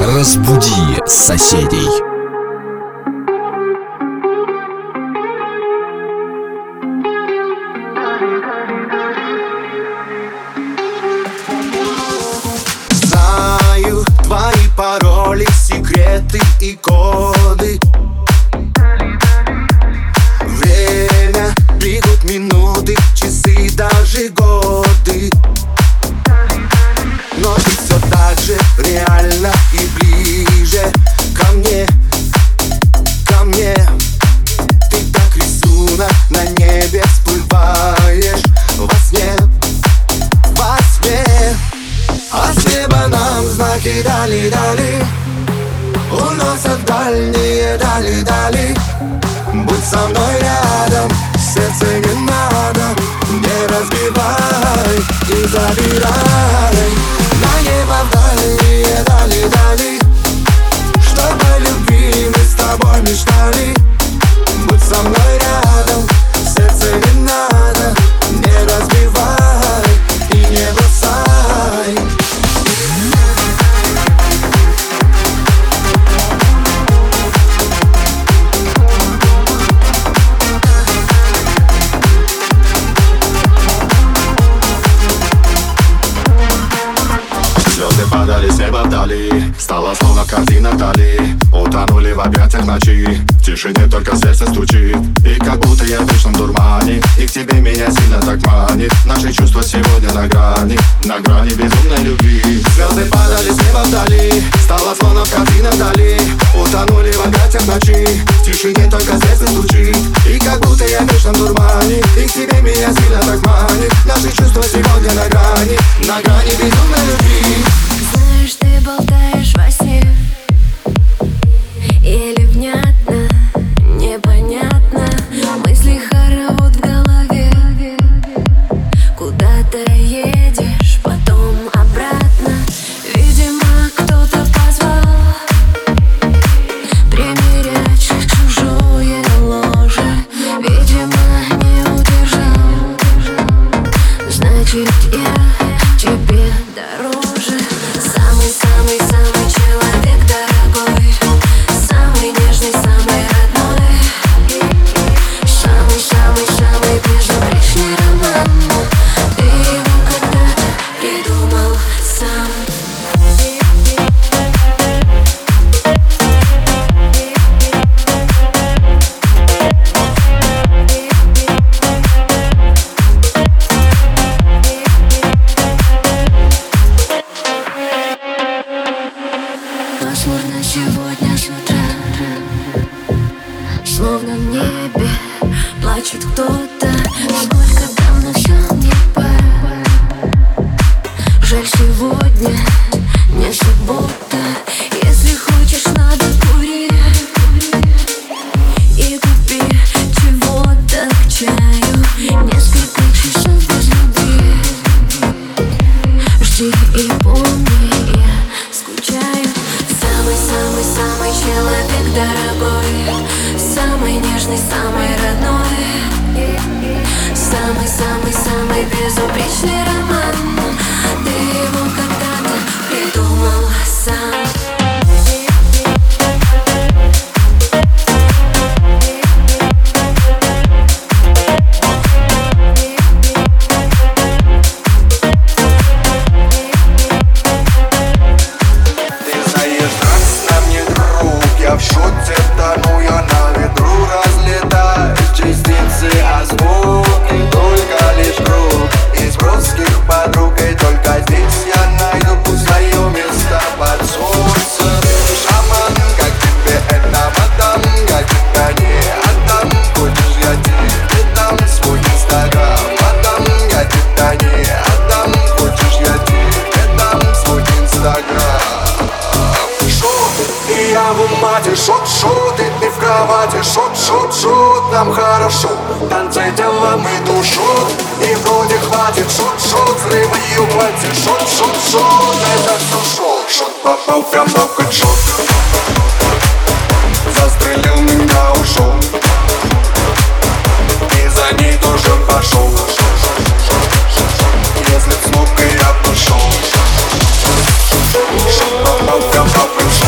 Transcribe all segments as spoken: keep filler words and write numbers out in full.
Разбуди соседей. Знаю твои пароли, секреты и коды. Время бегут минуты, часы, даже годы. Но ты все так же реально и ближе ко мне, ко мне. Ты как рисунок на небе всплываешь во сне, во сне. А с неба нам знаки дали, дали, у нас дальние дали, дали. Будь со мной рядом, сердце не надо, не разбивай и забирай. На небо вдали, дали, дали, чтобы любви мы с тобой мечтали. Будь со мной рядом, сердце не надо, не разбивай и не бросай. Стало словно картина вдали, утонули в объятиях ночи. В тишине только сердце стучит, и как будто я в вечном дурмане. И к тебе меня сильно так манит, наши чувства сегодня на грани, на грани безумной любви. Звезды падали с неба вдали, стало словно картина вдали, утонули в объятиях ночи. В тишине только сердце стучит, и как будто я в вечном дурмане. И к тебе меня сильно так манит, наши чувства сегодня на грани, на грани безумной любви. Знаешь, ты болтаешь во сне, еле внятно, непонятно, мысли хоровод в голове. Куда-то едешь, потом обратно. Видимо, кто-то позвал примерять чужое ложе. Видимо, не удержал, значит, я тебе дороже. Самый-самый-самый человек дорогой, самый нежный, самый родной, самый-самый-самый безупречный роман. Ты его когда-то придумал сам. Подругой только здесь я найду свое место под солнцем. голову матер, шут, шут, и ты в кровати, шут, шут, шут, нам хорошо, в танце делаем и душу, и вроде хватит, шут, шут, взрывы и ухватит, шут, шут, шут, это все шут, шут, попал прям на вход, шут, застрелил меня, ушел, и за ней тоже пошел, если б смог, я б пошел, шут, попал прям на вход, шут.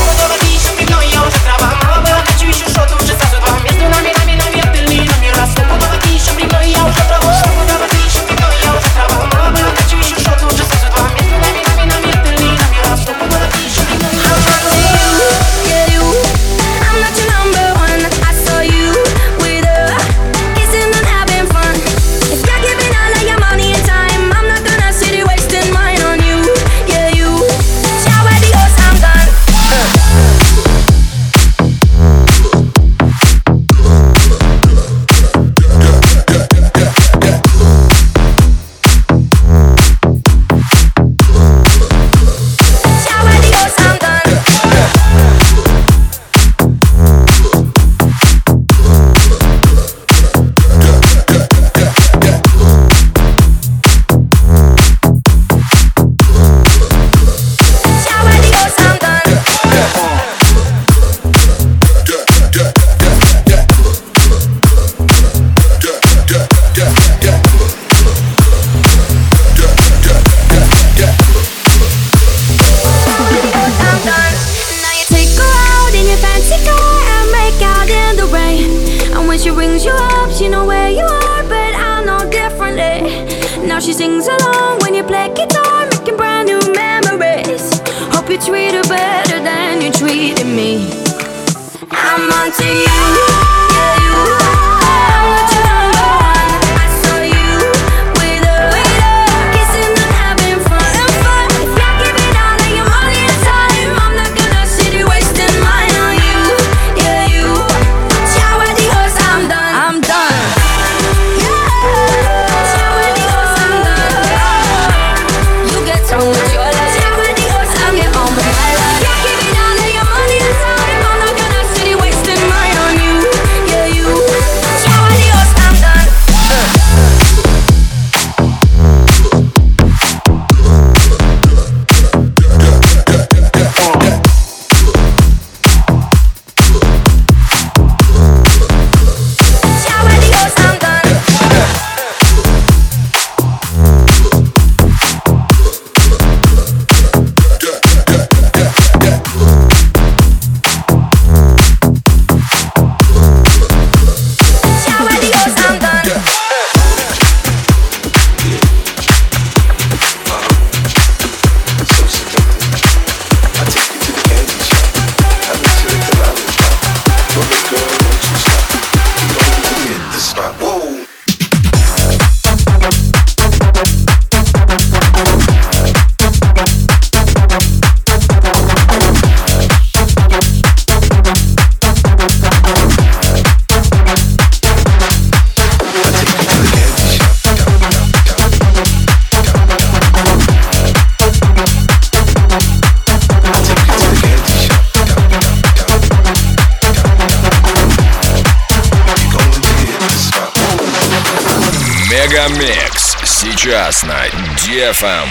Мега Микс сейчас на ди эф эм.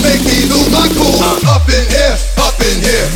gon' make me lose my cool. I'm up in here, up in here.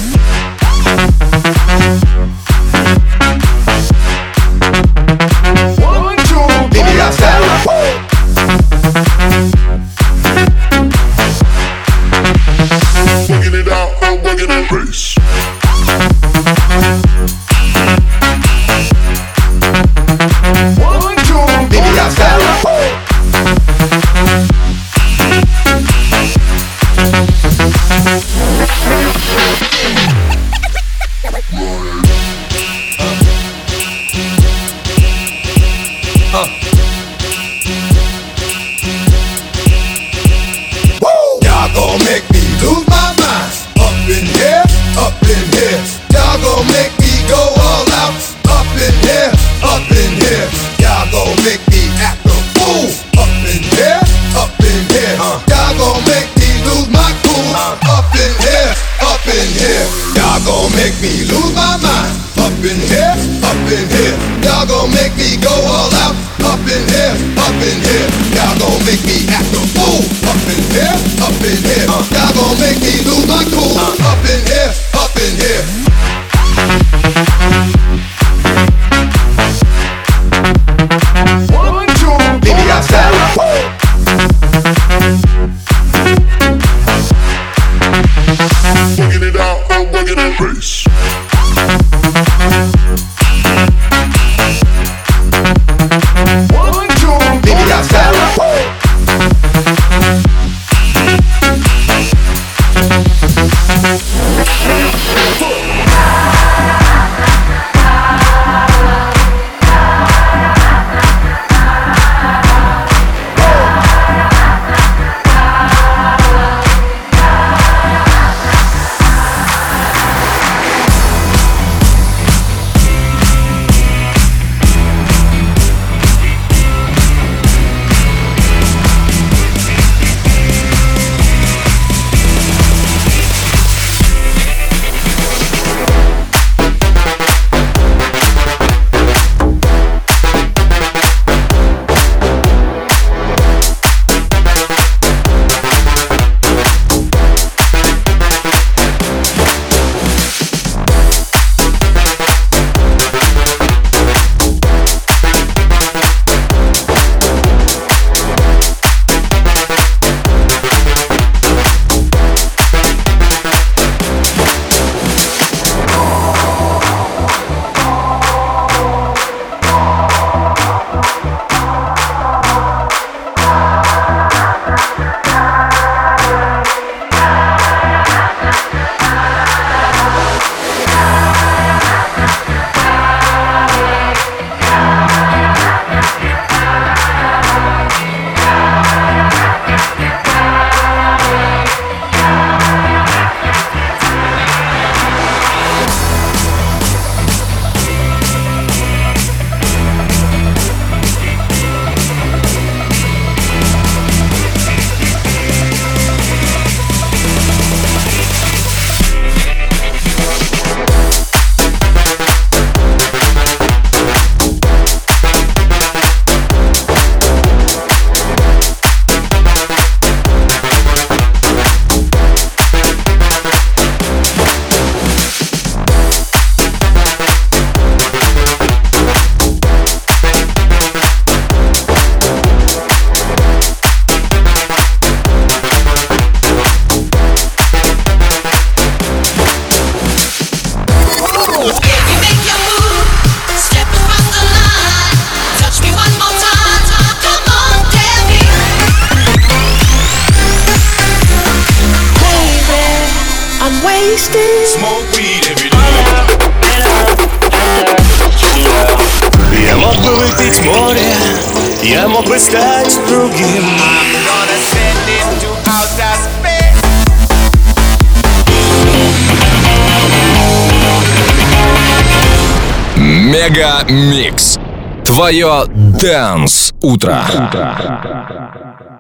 Мега Микс. Твое Dance утро.